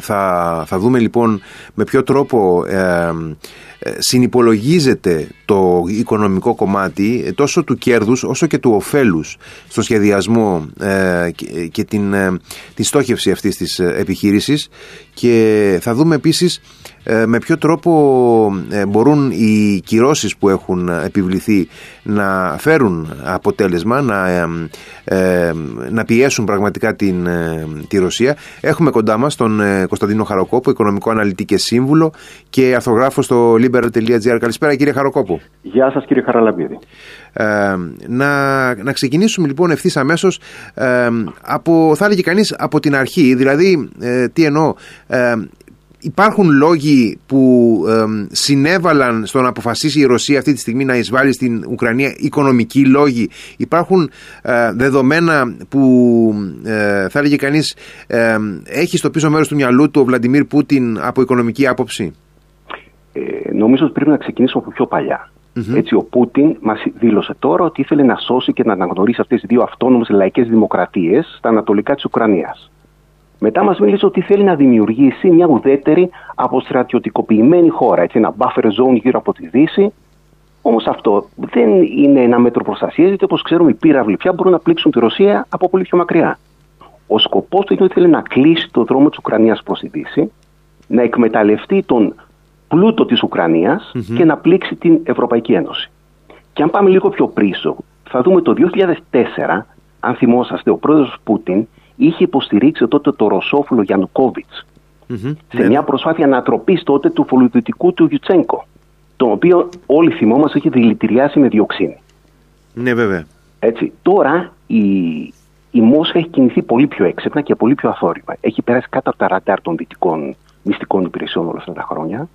Θα δούμε λοιπόν με ποιο τρόπο συνυπολογίζεται το οικονομικό κομμάτι τόσο του κέρδους όσο και του ωφέλους στο σχεδιασμό και τη στόχευση αυτής της επιχείρησης, και θα δούμε επίσης με ποιο τρόπο μπορούν οι κυρώσεις που έχουν επιβληθεί να φέρουν αποτέλεσμα, να πιέσουν πραγματικά τη Ρωσία. Έχουμε κοντά μας τον Κωνσταντίνο Χαροκόπο, οικονομικό αναλυτή και σύμβουλο και αρθρογράφο στο liberal.gr. Καλησπέρα κύριε Χαροκόπο. Γεια σας κύριε Χαραλαμπίδη. Να ξεκινήσουμε λοιπόν ευθύς αμέσως θα έλεγε κανείς από την αρχή, δηλαδή τι εννοώ. Υπάρχουν λόγοι που συνέβαλαν στο να αποφασίσει η Ρωσία αυτή τη στιγμή να εισβάλλει στην Ουκρανία, οικονομικοί λόγοι. Υπάρχουν δεδομένα που θα έλεγε κανείς έχει στο πίσω μέρος του μυαλού του ο Βλαντιμίρ Πούτιν από οικονομική άποψη. Νομίζω ότι πρέπει να ξεκινήσω από πιο παλιά. Mm-hmm. Έτσι, ο Πούτιν μας δήλωσε τώρα ότι ήθελε να σώσει και να αναγνωρίσει αυτές τις δύο αυτόνομες λαϊκές δημοκρατίες στα ανατολικά της Ουκρανίας. Μετά μας μίλησε ότι θέλει να δημιουργήσει μια ουδέτερη αποστρατιωτικοποιημένη χώρα, έτσι, ένα buffer zone γύρω από τη Δύση. Όμως αυτό δεν είναι ένα μέτρο προστασίας, γιατί όπως ξέρουμε οι πύραυλοι πια μπορούν να πλήξουν τη Ρωσία από πολύ πιο μακριά. Ο σκοπός του είναι ότι θέλει να κλείσει το δρόμο της Ουκρανίας προς τη Δύση, να εκμεταλλευτεί τον πλούτο της Ουκρανίας mm-hmm. και να πλήξει την Ευρωπαϊκή Ένωση. Και αν πάμε λίγο πιο πίσω, θα δούμε το 2004, αν θυμόσαστε, ο πρόεδρος Πούτιν είχε υποστηρίξει τότε το Ρωσόφιλο Γιαννουκόβιτ mm-hmm. σε μια προσπάθεια ανατροπής τότε του φολοδυτικού του Γιουτσέγκο, τον οποίο όλοι θυμόμαστε είχε δηλητηριάσει με διοξίνη. Ναι, βέβαια. Έτσι, τώρα η Μόσχα έχει κινηθεί πολύ πιο έξυπνα και πολύ πιο αθόρυβα. Έχει περάσει κάτω από τα ραντάρ των δυτικών μυστικών υπηρεσιών όλα αυτά τα χρόνια.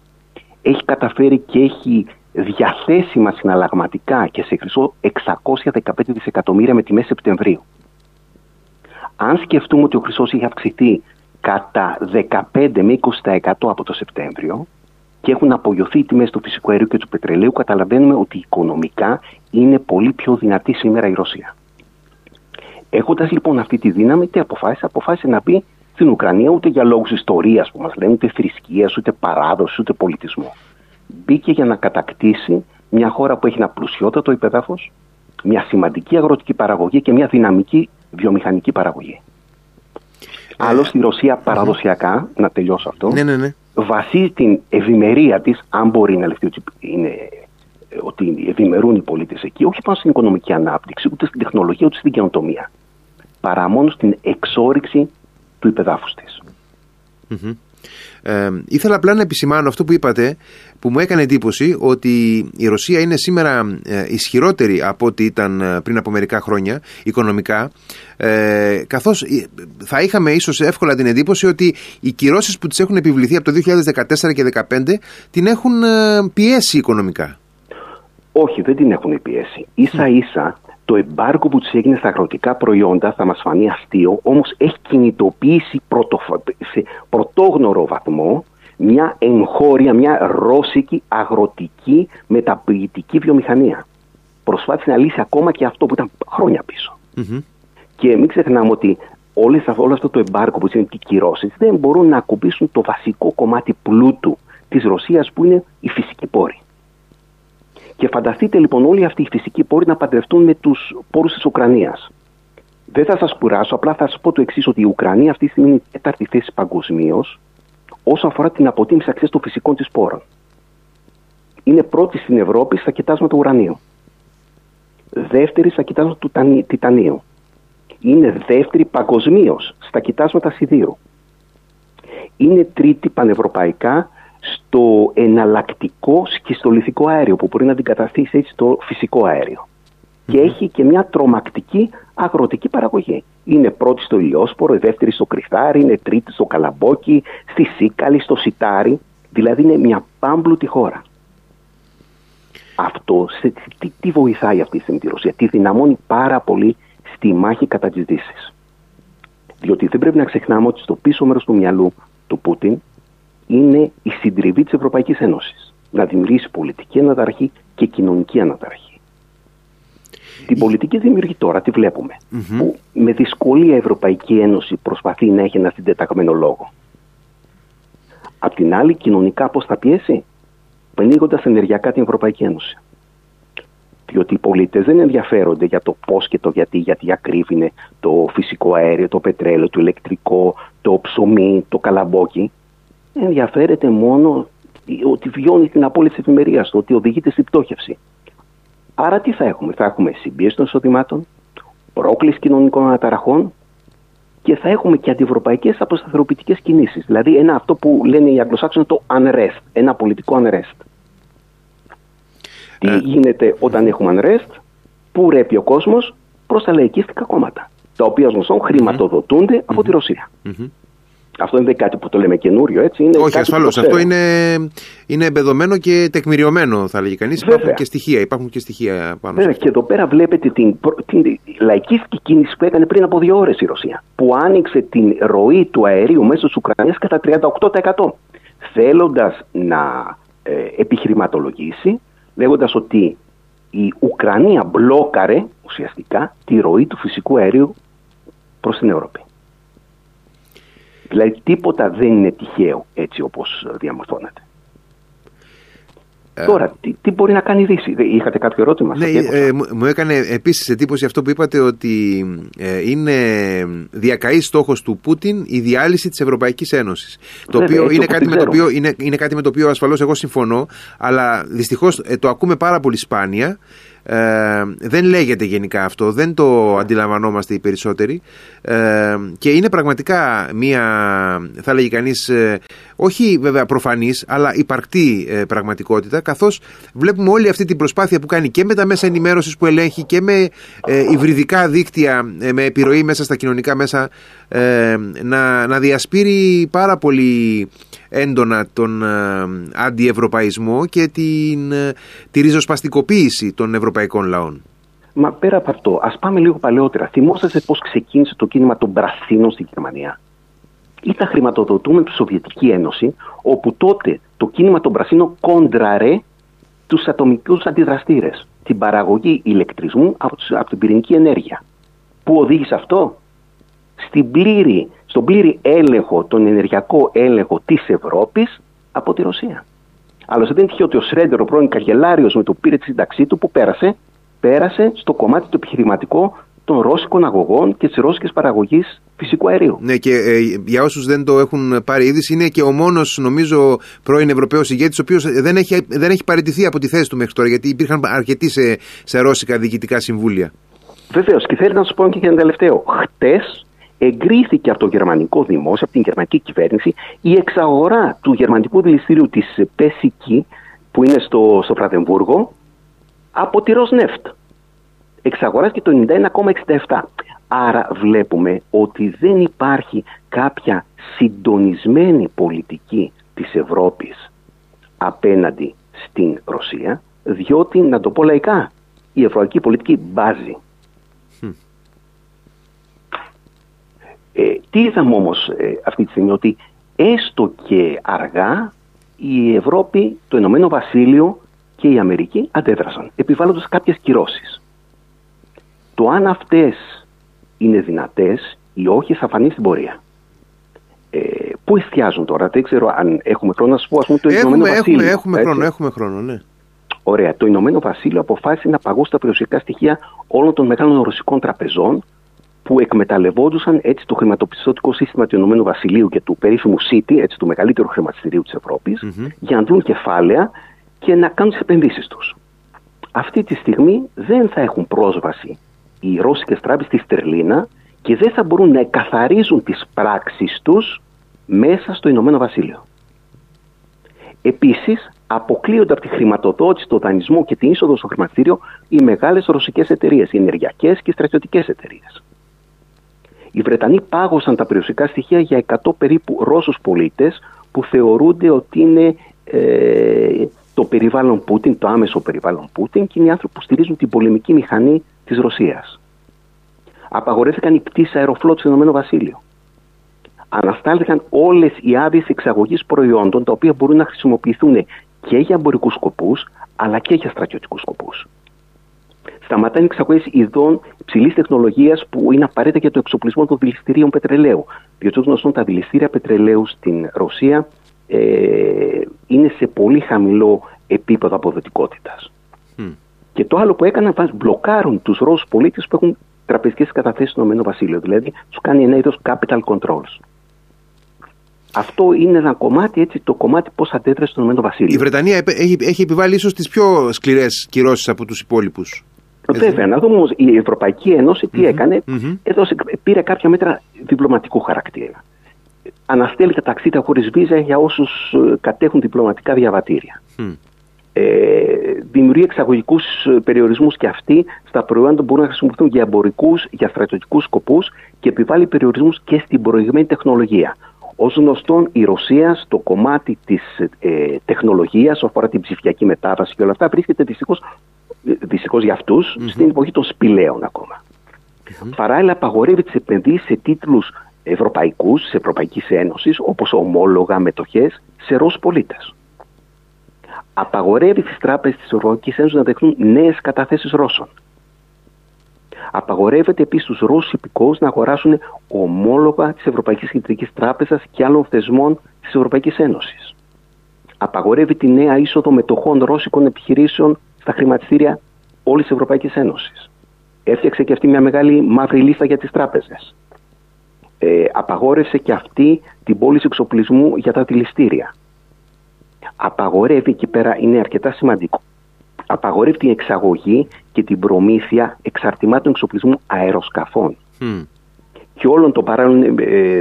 Έχει καταφέρει και έχει διαθέσιμα συναλλαγματικά και σε χρυσό 615 δισεκατομμύρια με τιμές Σεπτεμβρίου. Αν σκεφτούμε ότι ο χρυσός είχε αυξηθεί κατά 15 με 20% από το Σεπτέμβριο και έχουν απογειωθεί οι τιμές του φυσικού αερίου και του πετρελαίου, καταλαβαίνουμε ότι οικονομικά είναι πολύ πιο δυνατή σήμερα η Ρωσία. Έχοντας λοιπόν αυτή τη δύναμη, τι αποφάσισε να μπει στην Ουκρανία, ούτε για λόγους ιστορίας που μας λένε, ούτε θρησκείας, ούτε παράδοσης, ούτε πολιτισμού. Μπήκε για να κατακτήσει μια χώρα που έχει ένα πλουσιότατο υπεδάφος, μια σημαντική αγροτική παραγωγή και μια δυναμική βιομηχανική παραγωγή. Άλλωστε η Ρωσία παραδοσιακά, να τελειώσω αυτό, βασίζει την ευημερία της, αν μπορεί να λεφτεί ότι ευημερούν οι πολίτες εκεί, όχι πάνω στην οικονομική ανάπτυξη, ούτε στην τεχνολογία, ούτε στην καινοτομία, παρά μόνο στην εξόρυξη του υπεδάφους της. Mm-hmm. Ήθελα απλά να επισημάνω αυτό που είπατε, που μου έκανε εντύπωση, ότι η Ρωσία είναι σήμερα ισχυρότερη από ό,τι ήταν πριν από μερικά χρόνια οικονομικά, καθώς θα είχαμε ίσως εύκολα την εντύπωση ότι οι κυρώσεις που τις έχουν επιβληθεί από το 2014 και 2015 την έχουν πιέσει οικονομικά. Όχι, δεν την έχουν πιέσει. Ίσα-ίσα το εμπάργκο που της έγινε στα αγροτικά προϊόντα θα μας φανεί αστείο, όμως έχει κινητοποιήσει σε πρωτόγνωρο βαθμό μια εγχώρια, μια ρώσικη αγροτική μεταποιητική βιομηχανία. Προσπάθησε να λύσει ακόμα και αυτό που ήταν χρόνια πίσω. Mm-hmm. Και μην ξεχνάμε ότι όλο αυτό το εμπάργκο που είναι οι κυρώσεις δεν μπορούν να ακουμπήσουν το βασικό κομμάτι πλούτου της Ρωσίας, που είναι η φυσική πόρη. Και φανταστείτε λοιπόν όλοι αυτοί οι φυσικοί πόροι να παντρευτούν με τους πόρους της Ουκρανίας. Δεν θα σας κουράσω, απλά θα σας πω το εξής, ότι η Ουκρανία αυτή τη στιγμή είναι η τέταρτη θέση παγκοσμίως όσον αφορά την αποτίμηση αξίας των φυσικών της πόρων. Είναι πρώτη στην Ευρώπη στα κοιτάσματα του ουρανίου. Δεύτερη στα κοιτάσματα του τιτανίου. Είναι δεύτερη παγκοσμίως στα κοιτάσματα σιδήρου. Είναι τρίτη πανευρωπαϊκά στο εναλλακτικό σχιστολιθικό αέριο, που μπορεί να αντικαταστήσει έτσι το φυσικό αέριο. Mm-hmm. Και έχει και μια τρομακτική αγροτική παραγωγή. Είναι πρώτη στο ηλιόσπορο, δεύτερη στο κρυθάρι, είναι τρίτη στο καλαμπόκι, στη σίκαλη, στο σιτάρι. Δηλαδή είναι μια πάμπλουτη χώρα. Αυτό τι βοηθάει αυτή τη στιγμή τη Ρωσία? Τη δυναμώνει πάρα πολύ στη μάχη κατά τις Δύσεις. Διότι δεν πρέπει να ξεχνάμε ότι στο πίσω μέρος του μυαλού του Πούτιν είναι η συντριβή της Ευρωπαϊκής Ένωσης. Να δημιουργήσει πολιτική αναταραχή και κοινωνική αναταραχή. Την πολιτική δημιουργεί τώρα, τη βλέπουμε. Mm-hmm. Που με δυσκολία η Ευρωπαϊκή Ένωση προσπαθεί να έχει ένα συντεταγμένο λόγο. Απ' την άλλη, κοινωνικά πώς θα πιέσει, πνίγοντας ενεργειακά την Ευρωπαϊκή Ένωση. Διότι οι πολίτες δεν ενδιαφέρονται για το πώς και το γιατί, γιατί ακρίβεινε το φυσικό αέριο, το πετρέλαιο, το ηλεκτρικό, το ψωμί, το καλαμπόκι. Ενδιαφέρεται μόνο ότι βιώνει την απώλεια της ευημερίας του, ότι οδηγείται στην πτώχευση. Άρα τι θα έχουμε? Θα έχουμε συμπίεση των εισοδημάτων, πρόκληση κοινωνικών αναταραχών και θα έχουμε και αντιευρωπαϊκές αποσταθεροποιητικές κινήσεις. Δηλαδή αυτό που λένε οι Αγγλοσάξονες το unrest, ένα πολιτικό unrest. Τι γίνεται όταν έχουμε unrest? Πού ρέπει ο κόσμος? Προς τα λαϊκίστικα κόμματα, τα οποία ως γνωστόν χρηματοδοτούνται από τη Ρωσία. Αυτό δεν είναι κάτι που το λέμε καινούριο, έτσι. Είναι όχι, ασφαλώς. Αυτό είναι εμπεδωμένο και τεκμηριωμένο, θα λέγει κανείς. Υπάρχουν και στοιχεία πάνω. Βέβαια, και εδώ πέρα βλέπετε την λαϊκίστικη κίνηση που έκανε πριν από 2 ώρες η Ρωσία, που άνοιξε την ροή του αερίου μέσω της Ουκρανίας κατά 38%. Θέλοντας να επιχειρηματολογήσει, λέγοντας ότι η Ουκρανία μπλόκαρε ουσιαστικά τη ροή του φυσικού αερίου προς την Ευρώπη. Δηλαδή τίποτα δεν είναι τυχαίο έτσι όπως διαμορφώνεται. Τώρα, τι μπορεί να κάνει η Δύση? Είχατε κάποιο ερώτημα? Ναι, μου έκανε επίσης εντύπωση αυτό που είπατε, ότι είναι διακαής στόχος του Πούτιν η διάλυση της Ευρωπαϊκής Ένωσης. Το οποίο είναι κάτι με το οποίο ασφαλώς εγώ συμφωνώ, αλλά δυστυχώς το ακούμε πάρα πολύ σπάνια. Δεν λέγεται γενικά αυτό, δεν το αντιλαμβανόμαστε οι περισσότεροι, και είναι πραγματικά μία, θα λέγει κανείς, όχι βέβαια προφανής, αλλά υπαρκτή πραγματικότητα, καθώς βλέπουμε όλη αυτή την προσπάθεια που κάνει και με τα μέσα ενημέρωσης που ελέγχει και με υβριδικά δίκτυα με επιρροή μέσα στα κοινωνικά μέσα να διασπείρει πάρα πολύ έντονα τον αντιευρωπαϊσμό και τη ριζοσπαστικοποίηση των ευρωπαϊκών λαών. Μα πέρα από αυτό, ας πάμε λίγο παλαιότερα. Θυμόσαστε πώς ξεκίνησε το κίνημα των πρασίνων στην Γερμανία? Ήταν χρηματοδοτούμενο από τη Σοβιετική Ένωση, όπου τότε το κίνημα των πρασίνων κόντραρε τους ατομικούς αντιδραστήρες, την παραγωγή ηλεκτρισμού από την πυρηνική ενέργεια. Πού οδήγησε αυτό? Στον πλήρη έλεγχο, τον ενεργειακό έλεγχο της Ευρώπης από τη Ρωσία. Άλλωστε δεν είναι τυχαίο ότι ο Σρέντερ, ο πρώην καγκελάριος, με το πήρε τη σύνταξή του που πέρασε στο κομμάτι το επιχειρηματικό των ρώσικων αγωγών και της ρώσικης παραγωγής φυσικού αερίου. Ναι, και για όσους δεν το έχουν πάρει είδηση, είναι και ο μόνος, νομίζω, πρώην Ευρωπαίος ηγέτης ο οποίος δεν έχει παραιτηθεί από τη θέση του μέχρι τώρα, γιατί υπήρχαν αρκετοί σε ρώσικα διοικητικά συμβούλια. Βεβαίως, και θέλω να σας πω και ένα τελευταίο. Χτες εγκρίθηκε από το γερμανικό δημόσιο, από την γερμανική κυβέρνηση, η εξαγορά του γερμανικού δηληστηρίου της ΠΕΣΙΚΙ, που είναι στο Βραδεμβούργο, από τη Ροσνεφτ. Εξαγοράστηκε το 91,67. Άρα βλέπουμε ότι δεν υπάρχει κάποια συντονισμένη πολιτική της Ευρώπης απέναντι στην Ρωσία, διότι, να το πω λαϊκά, η ευρωπαϊκή πολιτική μπάζει. Τι είδαμε όμως αυτή τη στιγμή? Ότι έστω και αργά η Ευρώπη, το Ηνωμένο Βασίλειο και η Αμερική αντέδρασαν, επιβάλλοντας κάποιες κυρώσεις. Το αν αυτές είναι δυνατές ή όχι θα φανεί στην πορεία. Πού εστιάζουν τώρα? Δεν ξέρω αν έχουμε χρόνο να σου πω. Ας πούμε, το Ηνωμένο Βασίλειο. Έχουμε χρόνο, ναι. Ωραία. Το Ηνωμένο Βασίλειο αποφάσισε να παγώσει τα περιουσιακά στοιχεία όλων των μεγάλων ρωσικών τραπεζών, που εκμεταλλευόντουσαν έτσι το χρηματοπιστωτικό σύστημα του Ηνωμένου Βασιλείου και του περίφημου City, έτσι του μεγαλύτερου χρηματιστηρίου της Ευρώπης, για να δουν κεφάλαια και να κάνουν τις επενδύσεις τους. Αυτή τη στιγμή δεν θα έχουν πρόσβαση οι ρώσικες τράπεζες στη στερλίνα και δεν θα μπορούν να εκαθαρίζουν τις πράξεις τους μέσα στο Ηνωμένο Βασίλειο. Επίσης, αποκλείονται από τη χρηματοδότηση, το δανεισμό και την είσοδο στο χρηματιστήριο οι μεγάλες ρωσικές εταιρείες, οι ενεργειακές και οι στρατιωτικές εταιρείες. Οι Βρετανοί πάγωσαν τα περιουσιακά στοιχεία για 100 περίπου Ρώσους πολίτες που θεωρούνται ότι είναι το περιβάλλον Πούτιν, το άμεσο περιβάλλον Πούτιν, και είναι άνθρωποι που στηρίζουν την πολεμική μηχανή της Ρωσίας. Απαγορεύτηκαν οι πτήσεις αεροφλότ στο Ηνωμένο Βασίλειο. Αναστάλθηκαν όλες οι άδειες εξαγωγής προϊόντων, τα οποία μπορούν να χρησιμοποιηθούν και για εμπορικούς σκοπούς αλλά και για στρατιωτικούς σκοπούς. Σταματάνε εξαγωγές ειδών υψηλής τεχνολογίας που είναι απαραίτητα για το εξοπλισμό των δηληστηρίων πετρελαίου. Διότι, ως γνωστόν, τα δηληστήρια πετρελαίου στην Ρωσία είναι σε πολύ χαμηλό επίπεδο αποδοτικότητας. Mm. Και το άλλο που έκαναν, μπλοκάρουν τους Ρώσους πολίτες που έχουν τραπεζικές καταθέσεις στο Ηνωμένο Βασίλειο. Δηλαδή, τους κάνει ένα είδος capital controls. Αυτό είναι ένα κομμάτι, έτσι, το κομμάτι πώς αντέδρασε στο Ηνωμένο Βασίλειο. Η Βρετανία έχει επιβάλει ίσως τις πιο σκληρές κυρώσεις από τους υπόλοιπους. Βέβαια, να δούμε όμως η Ευρωπαϊκή Ένωση τι έκανε. Έδωσε, πήρε κάποια μέτρα διπλωματικού χαρακτήρα. Αναστέλει τα ταξίδια χωρίς βίζα για όσους κατέχουν διπλωματικά διαβατήρια. Δημιουργεί εξαγωγικούς περιορισμούς και αυτοί στα προϊόντα που μπορούν να χρησιμοποιηθούν για εμπορικούς, για στρατιωτικούς σκοπούς, και επιβάλλει περιορισμούς και στην προηγμένη τεχνολογία. Ως γνωστόν, η Ρωσία στο κομμάτι της τεχνολογίας, όσον αφορά την ψηφιακή μετάβαση και όλα αυτά, βρίσκεται δυστυχώς για αυτούς στην εποχή των σπηλαίων ακόμα. Παράλληλα, απαγορεύει τις επενδύσεις σε τίτλους ευρωπαϊκούς, της Ευρωπαϊκής Ένωσης, όπως ομόλογα, μετοχές, σε Ρώσους πολίτες. Απαγορεύει τις τράπεζες της Ευρωπαϊκής Ένωσης να δεχτούν νέες καταθέσεις Ρώσων. Απαγορεύεται επίσης τους Ρώσους υπηκόους να αγοράσουν ομόλογα της Ευρωπαϊκής Κεντρικής Τράπεζας και άλλων θεσμών της Ευρωπαϊκής Ένωσης. Απαγορεύει τη νέα είσοδο μετοχών ρώσικων επιχειρήσεων στα χρηματιστήρια όλης της Ευρωπαϊκής Ένωσης. Έφτιαξε και αυτή μια μεγάλη μαύρη λίστα για τις τράπεζες. Απαγόρευσε και αυτή την πώληση εξοπλισμού για τα δηληστήρια. Απαγορεύει, εκεί πέρα είναι αρκετά σημαντικό, απαγορεύει την εξαγωγή και την προμήθεια εξαρτημάτων εξοπλισμού αεροσκαφών και όλων των παράλληλων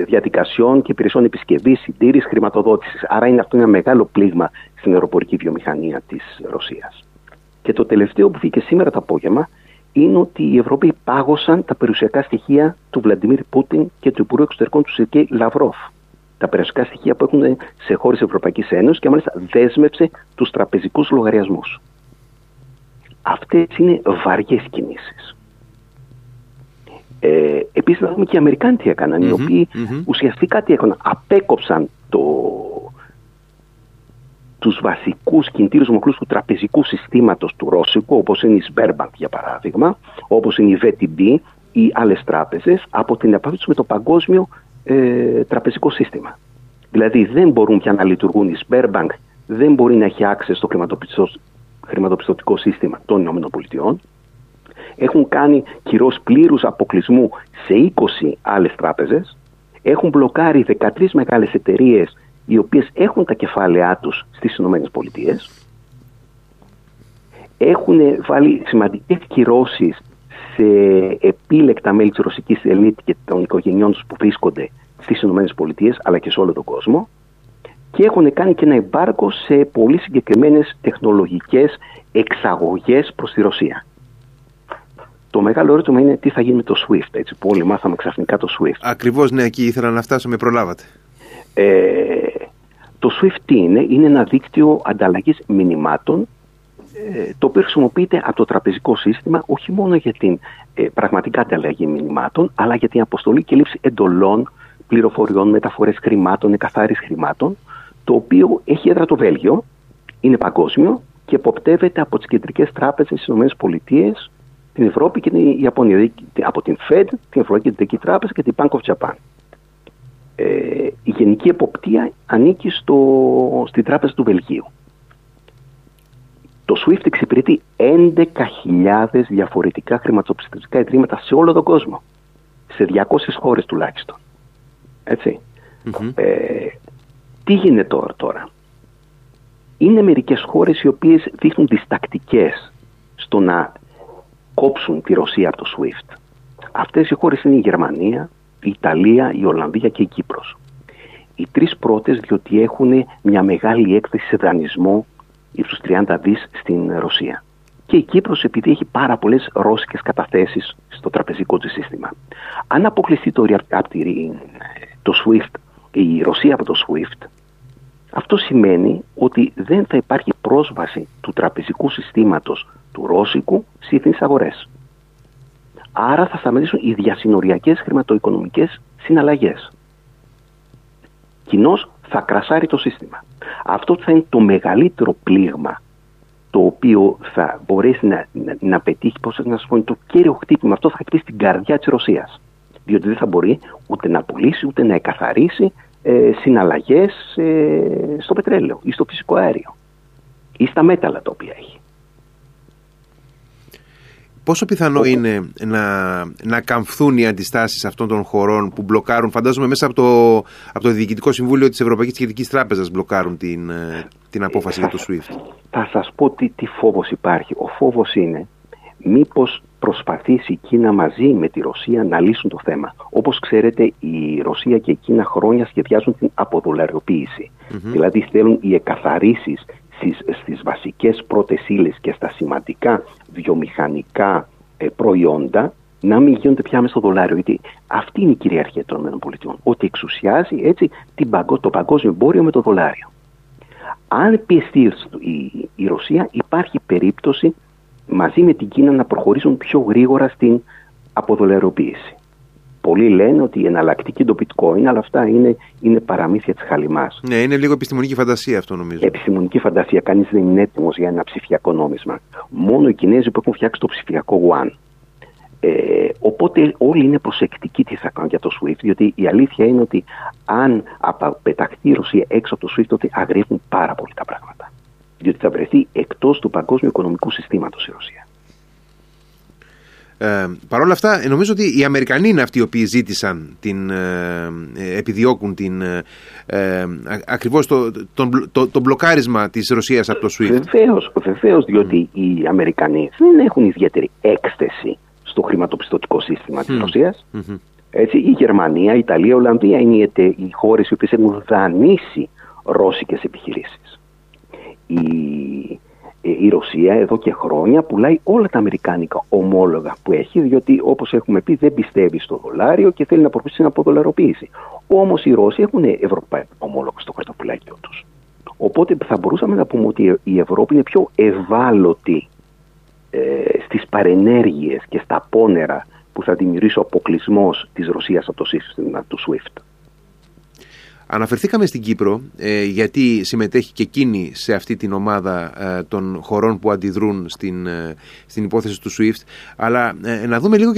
διαδικασιών και υπηρεσιών επισκευής, συντήρησης, χρηματοδότησης. Άρα είναι αυτό ένα μεγάλο πλήγμα στην αεροπορική βιομηχανία της Ρωσίας. Και το τελευταίο που βγήκε σήμερα το απόγευμα είναι ότι οι Ευρωπαίοι πάγωσαν τα περιουσιακά στοιχεία του Βλαντιμίρ Πούτιν και του Υπουργού Εξωτερικών του Σεργκέι Λαβρόφ. Τα περιουσιακά στοιχεία που έχουν σε χώρες Ευρωπαϊκής Ένωσης, και μάλιστα δέσμευσε τους τραπεζικούς λογαριασμούς. Αυτές είναι βαριές κινήσεις. Επίσης, να δούμε και οι Αμερικάνοι τι έκαναν, οι οποίοι ουσιαστικά τι έκαναν. Απέκοψαν τους βασικούς κινητήρους μοχλούς του τραπεζικού συστήματος του Ρώσικου, όπως είναι η Sberbank για παράδειγμα, όπως είναι η VTB ή άλλες τράπεζες, από την επαφή τους με το παγκόσμιο τραπεζικό σύστημα. Δηλαδή δεν μπορούν πια να λειτουργούν, η Sberbank δεν μπορεί να έχει access στο χρηματοπιστωτικό σύστημα των ΗΠΑ. Έχουν κάνει κυρώσεις πλήρους αποκλεισμού σε 20 άλλες τράπεζες. Έχουν μπλοκάρει 13 μεγάλες εταιρείες οι οποίες έχουν τα κεφάλαιά τους στις Ηνωμένες Πολιτείες. Έχουν βάλει σημαντικές κυρώσεις σε επίλεκτα μέλη της ρωσικής ελίτ και των οικογενειών τους που βρίσκονται στις Ηνωμένες Πολιτείες, αλλά και σε όλο τον κόσμο. Και έχουν κάνει και ένα εμπάργκο σε πολύ συγκεκριμένες τεχνολογικές εξαγωγές προς τη Ρωσία. Το μεγάλο ερώτημα είναι τι θα γίνει με το SWIFT, έτσι, που όλοι μάθαμε ξαφνικά το SWIFT. Ακριβώς, ναι, εκεί ήθελα να φτάσω, με προλάβατε. Το SWIFT είναι ένα δίκτυο ανταλλαγής μηνυμάτων, το οποίο χρησιμοποιείται από το τραπεζικό σύστημα όχι μόνο για την πραγματικά ανταλλαγή μηνυμάτων, αλλά για την αποστολή και λήψη εντολών, πληροφοριών, μεταφορές χρημάτων, εκαθάριση χρημάτων, το οποίο έχει έδρα το Βέλγιο, είναι παγκόσμιο και εποπτεύεται από τις κεντρικές τράπεζες της ΗΠΑ, την Ευρώπη και την Ιαπωνία, από την Fed, την Ευρωπαϊκή Κεντρική Τράπεζα και την Bank of Japan. Η γενική εποπτεία ανήκει στην Τράπεζα του Βελγίου. Το SWIFT εξυπηρετεί 11.000 διαφορετικά χρηματοπιστωτικά ιδρύματα σε όλο τον κόσμο. Σε 200 χώρες τουλάχιστον. Έτσι. Τι γίνεται τώρα. Είναι μερικές χώρες οι οποίες δείχνουν τις τακτικές στο να κόψουν τη Ρωσία από το SWIFT. Αυτές οι χώρες είναι η Γερμανία, η Ιταλία, η Ολλανδία και η Κύπρος. Οι τρεις πρώτες διότι έχουν μια μεγάλη έκθεση σε δανεισμό ύψους 30 δις στην Ρωσία. Και η Κύπρος επειδή έχει πάρα πολλές ρώσικες καταθέσεις στο τραπεζικό της σύστημα. Αν αποκλειστεί το SWIFT, η Ρωσία από το SWIFT, αυτό σημαίνει ότι δεν θα υπάρχει πρόσβαση του τραπεζικού συστήματος του Ρώσικου στις διεθνείς αγορές. Άρα θα σταματήσουν οι διασυνοριακές χρηματοοικονομικές συναλλαγές. Κοινώς θα κρασάρει το σύστημα. Αυτό θα είναι το μεγαλύτερο πλήγμα το οποίο θα μπορέσει να πετύχει, πώς να σας πω, το κέριο χτύπημα. Αυτό θα χτυπήσει την καρδιά της Ρωσίας. Διότι δεν θα μπορεί ούτε να πουλήσει, ούτε να εκαθαρίσει, συναλλαγές στο πετρέλαιο ή στο φυσικό αέριο ή στα μέταλλα τα οποία έχει. Πόσο πιθανό είναι να καμφθούν οι αντιστάσεις αυτών των χωρών που μπλοκάρουν, φαντάζομαι μέσα από το Διοικητικό Συμβούλιο της Ευρωπαϊκής Κεντρικής Τράπεζας μπλοκάρουν την απόφαση για το SWIFT? Θα σας πω τι φόβος υπάρχει. Ο φόβος είναι μήπως προσπαθήσει η Κίνα μαζί με τη Ρωσία να λύσουν το θέμα. Όπως ξέρετε, η Ρωσία και η Κίνα χρόνια σχεδιάζουν την αποδολαριοποίηση. Mm-hmm. Δηλαδή θέλουν οι εκαθαρίσεις στις βασικές πρώτες ύλες και στα σημαντικά βιομηχανικά προϊόντα να μην γίνονται πια μέσα στο δολάριο. Γιατί αυτή είναι η κυριαρχία των ΗΠΑ. Ότι εξουσιάζει έτσι το παγκόσμιο εμπόριο με το δολάριο. Αν πιεστεί η Ρωσία, υπάρχει περίπτωση μαζί με την Κίνα να προχωρήσουν πιο γρήγορα στην αποδολαριοποίηση. Πολλοί λένε ότι η εναλλακτική το bitcoin, αλλά αυτά είναι παραμύθια της χαλιμάς. Ναι, είναι λίγο επιστημονική φαντασία αυτό νομίζω. Επιστημονική φαντασία. Κανείς δεν είναι έτοιμος για ένα ψηφιακό νόμισμα. Μόνο οι Κινέζοι που έχουν φτιάξει το ψηφιακό yuan. Οπότε όλοι είναι προσεκτικοί τι θα κάνουν για το SWIFT, διότι η αλήθεια είναι ότι αν πεταχτεί η Ρωσία έξω από το SWIFT, τότε αγριεύουν πάρα πολύ τα πράγματα. Διότι θα βρεθεί εκτός του παγκόσμιου οικονομικού συστήματος η Ρωσία. Παρ' όλα αυτά, νομίζω ότι οι Αμερικανοί είναι αυτοί οι οποίοι ζήτησαν επιδιώκουν ακριβώς το μπλοκάρισμα της Ρωσίας από το SWIFT. Βεβαίως, διότι οι Αμερικανοί δεν έχουν ιδιαίτερη έκθεση στο χρηματοπιστωτικό σύστημα της Ρωσίας. Mm-hmm. Έτσι, η Γερμανία, η Ιταλία, η Ολλανδία είναι οι χώρες οι οποίες έχουν δανείσει ρώσικες επιχειρήσεις. Η Ρωσία εδώ και χρόνια πουλάει όλα τα αμερικάνικα ομόλογα που έχει, διότι όπως έχουμε πει δεν πιστεύει στο δολάριο και θέλει να προχωρήσει στην αποδολαριοποίηση. Όμως οι Ρώσοι έχουν ευρωπαϊκό ομόλογο στο χαρτοφυλάκιό τους. Οπότε θα μπορούσαμε να πούμε ότι η Ευρώπη είναι πιο ευάλωτη στις παρενέργειες και στα πόνερα που θα δημιουργήσει ο αποκλεισμός της Ρωσίας από το σύστημα του SWIFT. Αναφερθήκαμε στην Κύπρο, γιατί συμμετέχει και εκείνη σε αυτή την ομάδα των χωρών που αντιδρούν στην υπόθεση του SWIFT. Αλλά να δούμε λίγο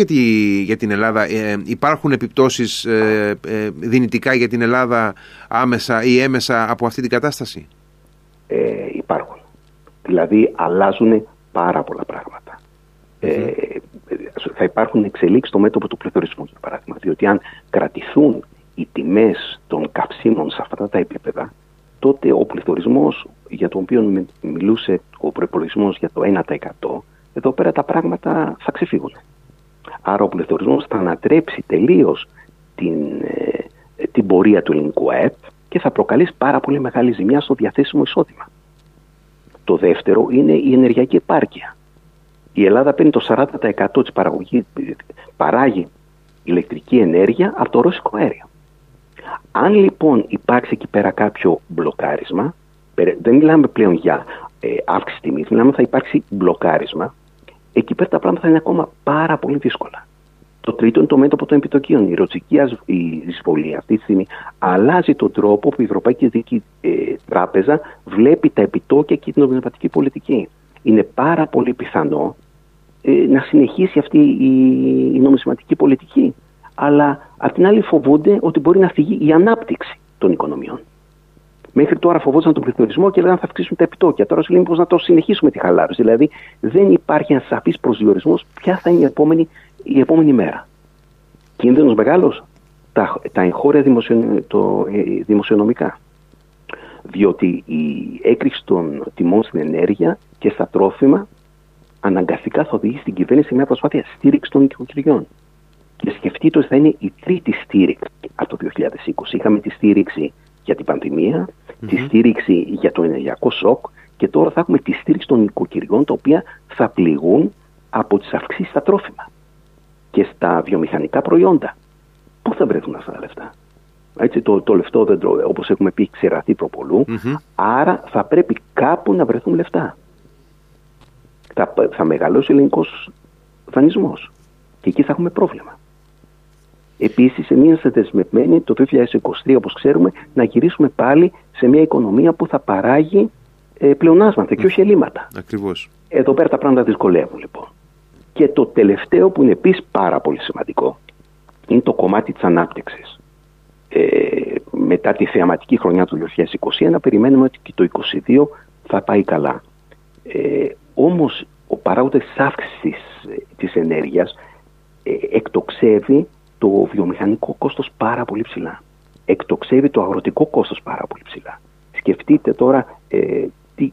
για την Ελλάδα. Υπάρχουν επιπτώσεις δυνητικά για την Ελλάδα άμεσα ή έμεσα από αυτή την κατάσταση? Υπάρχουν. Δηλαδή αλλάζουν πάρα πολλά πράγματα. Θα υπάρχουν εξελίξεις στο μέτωπο του πληθωρισμού, για παράδειγμα. Διότι αν κρατηθούν οι τιμές των καυσίμων σε αυτά τα επίπεδα, τότε ο πληθωρισμός για τον οποίο μιλούσε ο προϋπολογισμός για το 1%, εδώ πέρα τα πράγματα θα ξεφύγουν. Άρα ο πληθωρισμός θα ανατρέψει τελείως την πορεία του ελληνικού ΑΕΠ και θα προκαλέσει πάρα πολύ μεγάλη ζημιά στο διαθέσιμο εισόδημα. Το δεύτερο είναι η ενεργειακή επάρκεια. Η Ελλάδα παίρνει το 40% της παραγωγής, παράγει ηλεκτρική ενέργεια από το ρώσικο αέριο. Αν λοιπόν υπάρξει εκεί πέρα κάποιο μπλοκάρισμα, δεν μιλάμε πλέον για αύξηση τιμής, μιλάμε θα υπάρξει μπλοκάρισμα, εκεί πέρα τα πράγματα θα είναι ακόμα πάρα πολύ δύσκολα. Το τρίτο είναι το μέτωπο των επιτοκίων. Η ρωσική εισβολή αυτή τη στιγμή αλλάζει τον τρόπο που η Ευρωπαϊκή Κεντρική Τράπεζα βλέπει τα επιτόκια και την νομισματική πολιτική. Είναι πάρα πολύ πιθανό να συνεχίσει αυτή η νομισματική πολιτική. Αλλά απ' την άλλη φοβούνται ότι μπορεί να φυγεί η ανάπτυξη των οικονομιών. Μέχρι τώρα φοβόντουσαν τον πληθωρισμό και λέγανε θα αυξήσουν τα επιτόκια. Τώρα σου λέει μήπως να το συνεχίσουμε τη χαλάρωση. Δηλαδή δεν υπάρχει ένας σαφής προσδιορισμός ποια θα είναι η επόμενη μέρα. Κίνδυνος μεγάλος, τα εγχώρια δημοσιονομικά. Διότι η έκρηξη των τιμών στην ενέργεια και στα τρόφιμα αναγκαστικά θα οδηγήσει την κυβέρνηση μια προσπάθεια στήριξη των οικοκυριών. Και σκεφτείτε ότι θα είναι η τρίτη στήριξη από το 2020. Είχαμε τη στήριξη για την πανδημία, τη στήριξη για το ενεργειακό σοκ και τώρα θα έχουμε τη στήριξη των οικοκυριών τα οποία θα πληγούν από τις αυξήσεις στα τρόφιμα και στα βιομηχανικά προϊόντα. Πού θα βρεθούν αυτά τα λεφτά? Έτσι, το λεφτό δέντρο, όπως έχουμε πει, ξεραθεί προπολού. Άρα θα πρέπει κάπου να βρεθούν λεφτά. Θα μεγαλώσει ο ελληνικός δανεισμός και εκεί θα έχουμε πρόβλημα. Επίσης, είμαστε δεσμευμένοι το 2023, όπως ξέρουμε, να γυρίσουμε πάλι σε μια οικονομία που θα παράγει πλεονάσματα και όχι ελλείμματα. Ακριβώς. Εδώ πέρα τα πράγματα δυσκολεύουν, λοιπόν. Και το τελευταίο, που είναι επίσης πάρα πολύ σημαντικό, είναι το κομμάτι της ανάπτυξης. μετά τη θεαματική χρονιά του 2021 περιμένουμε ότι και το 2022 θα πάει καλά. Όμως ο παράγοντας της αύξησης της ενέργειας εκτοξεύει το βιομηχανικό κόστος πάρα πολύ ψηλά. Εκτοξεύει το αγροτικό κόστος πάρα πολύ ψηλά. Σκεφτείτε τώρα τι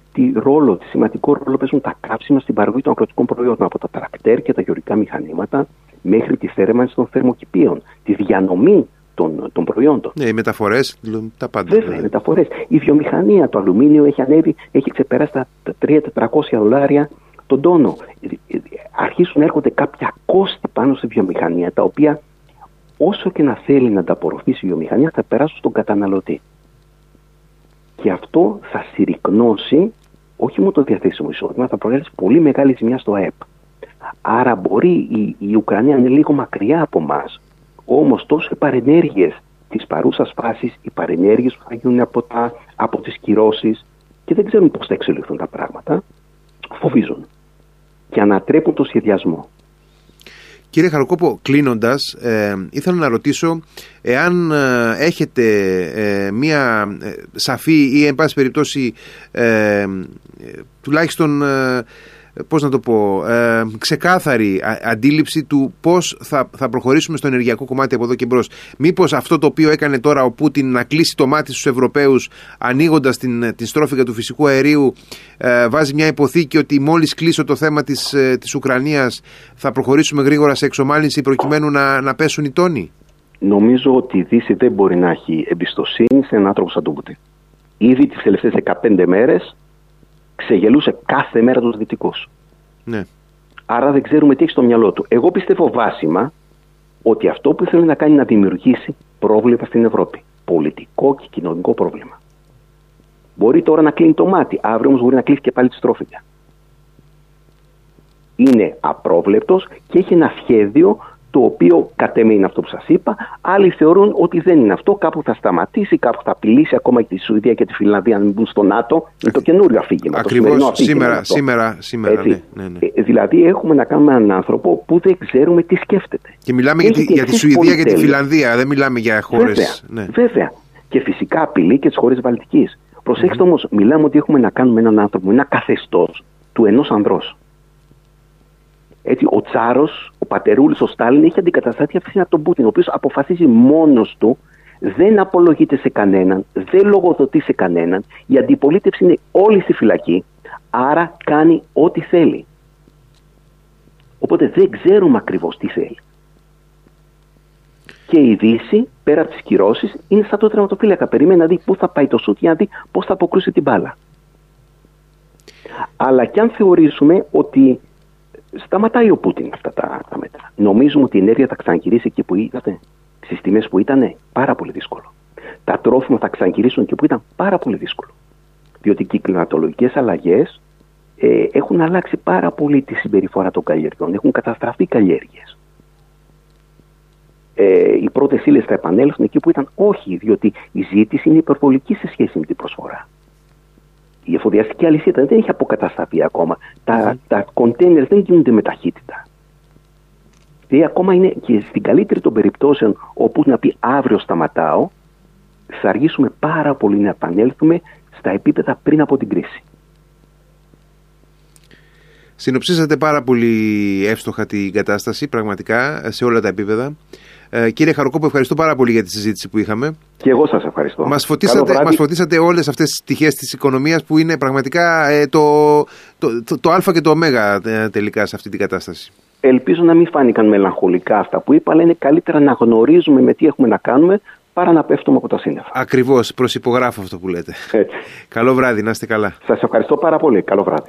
σημαντικό ρόλο παίζουν τα κάψιμα στην παραγωγή των αγροτικών προϊόντων, από τα τρακτέρ και τα γεωργικά μηχανήματα μέχρι τη θέρμανση των θερμοκηπίων, τη διανομή των προϊόντων. Ναι, οι μεταφορές, τα πάντα. Βέβαια, οι μεταφορές. Η βιομηχανία, το αλουμίνιο έχει ανέβει, έχει ξεπεράσει τα $300-400 τον τόνο. Αρχίσουν να έρχονται κάποια κόστη πάνω στη βιομηχανία, τα οποία όσο και να θέλει να ανταπορροφήσει η βιομηχανία, θα περάσουν στον καταναλωτή. Και αυτό θα συρρυκνώσει όχι μόνο το διαθέσιμο εισόδημα, θα προκαλέσει πολύ μεγάλη ζημιά στο ΑΕΠ. Άρα μπορεί η Ουκρανία να είναι λίγο μακριά από εμάς, όμως τόσο οι παρενέργειες της παρούσας φάσης, οι παρενέργειες που θα γίνουν από τις κυρώσεις, και δεν ξέρουν πώς θα εξελιχθούν τα πράγματα, φοβίζουν και ανατρέπουν το σχεδιασμό. Κύριε Χαροκόπο, κλείνοντας, ήθελα να ρωτήσω εάν έχετε μία σαφή ή εν πάση περιπτώσει τουλάχιστον ξεκάθαρη αντίληψη του πώς θα προχωρήσουμε στο ενεργειακό κομμάτι από εδώ και μπρος. Μήπως αυτό το οποίο έκανε τώρα ο Πούτιν, να κλείσει το μάτι στους Ευρωπαίους ανοίγοντας την στρόφιγγα του φυσικού αερίου, βάζει μια υποθήκη ότι μόλις κλείσω το θέμα της Ουκρανίας θα προχωρήσουμε γρήγορα σε εξομάλυνση προκειμένου να πέσουν οι τόνοι? Νομίζω ότι η Δύση δεν μπορεί να έχει εμπιστοσύνη σε έναν άνθρωπο σαν τον Πούτιν. Ήδη τις τελευταίες 15 μέρες ξεγελούσε κάθε μέρα τους δυτικούς. Ναι. Άρα δεν ξέρουμε τι έχει στο μυαλό του. Εγώ πιστεύω βάσιμα ότι αυτό που θέλει να κάνει είναι να δημιουργήσει πρόβλημα στην Ευρώπη. Πολιτικό και κοινωνικό πρόβλημα. Μπορεί τώρα να κλείνει το μάτι, αύριο όμως μπορεί να κλείσει και πάλι τη στρόφιγγα. Είναι απρόβλεπτος και έχει ένα σχέδιο το οποίο κατ' εμέ είναι αυτό που σας είπα. Άλλοι θεωρούν ότι δεν είναι αυτό, κάπου θα σταματήσει, κάπου θα απειλήσει ακόμα και τη Σουηδία και τη Φινλανδία να μην μπουν στο ΝΑΤΟ. Είναι το καινούριο αφήγημα. Ακριβώς, σήμερα. Ναι. Δηλαδή έχουμε να κάνουμε έναν άνθρωπο που δεν ξέρουμε τι σκέφτεται. Και μιλάμε για τη Σουηδία και τη Φινλανδία, δεν μιλάμε για χώρες. Βέβαια, ναι. Βέβαια. Και φυσικά απειλεί και τις χώρες Βαλτικής. Προσέξτε όμως, μιλάμε ότι έχουμε να κάνουμε έναν άνθρωπο, ένα καθεστώς του ενός ανδρός. Έτσι, ο Τσάρος, ο πατερούλης, ο Στάλιν έχει αντικατασταθεί αυτή από τον Πούτιν, ο οποίος αποφασίζει μόνος του, δεν απολογείται σε κανέναν, δεν λογοδοτεί σε κανέναν. Η αντιπολίτευση είναι όλη στη φυλακή, άρα κάνει ό,τι θέλει. Οπότε δεν ξέρουμε ακριβώς τι θέλει. Και η Δύση, πέρα από τις κυρώσεις, είναι σαν το τερματοφύλακα. Περιμένει να δει πού θα πάει το σούτ, για να δει πώς θα αποκρούσει την μπάλα. Αλλά κι αν θεωρήσουμε ότι σταματάει ο Πούτιν αυτά τα μέτρα, νομίζουμε ότι η ενέργεια θα ξαναγυρίσει εκεί που ήταν, στις τιμές που ήταν? Πάρα πολύ δύσκολο. Τα τρόφιμα θα ξαναγυρίσουν εκεί που ήταν? Πάρα πολύ δύσκολο. Διότι οι κλιματολογικές αλλαγές έχουν αλλάξει πάρα πολύ τη συμπεριφορά των καλλιεργειών. Έχουν καταστραφεί καλλιέργειες. Οι πρώτες ύλες θα επανέλθουν εκεί που ήταν? Όχι, διότι η ζήτηση είναι υπερβολική σε σχέση με την προσφορά. Η εφοδιαστική αλυσίδα δεν έχει αποκατασταθεί ακόμα. Τα κοντέινερ δεν γίνονται με ταχύτητα. Δηλαδή ακόμα είναι και στην καλύτερη των περιπτώσεων, όπου να πει αύριο σταματάω, θα αργήσουμε πάρα πολύ να επανέλθουμε στα επίπεδα πριν από την κρίση. Συνοψίσατε πάρα πολύ εύστοχα την κατάσταση, πραγματικά, σε όλα τα επίπεδα. Κύριε Χαροκόπο, ευχαριστώ πάρα πολύ για τη συζήτηση που είχαμε. Και εγώ σας ευχαριστώ. Μας φωτίσατε όλες αυτές τις πτυχές της οικονομίας που είναι πραγματικά το α και το ω τελικά σε αυτή την κατάσταση. Ελπίζω να μην φάνηκαν μελαγχολικά αυτά που είπα, αλλά είναι καλύτερα να γνωρίζουμε με τι έχουμε να κάνουμε παρά να πέφτουμε από τα σύννεφα. Ακριβώς, προσυπογράφω αυτό που λέτε. Έτσι. Καλό βράδυ, να είστε καλά. Σας ευχαριστώ πάρα πολύ. Καλό βράδυ.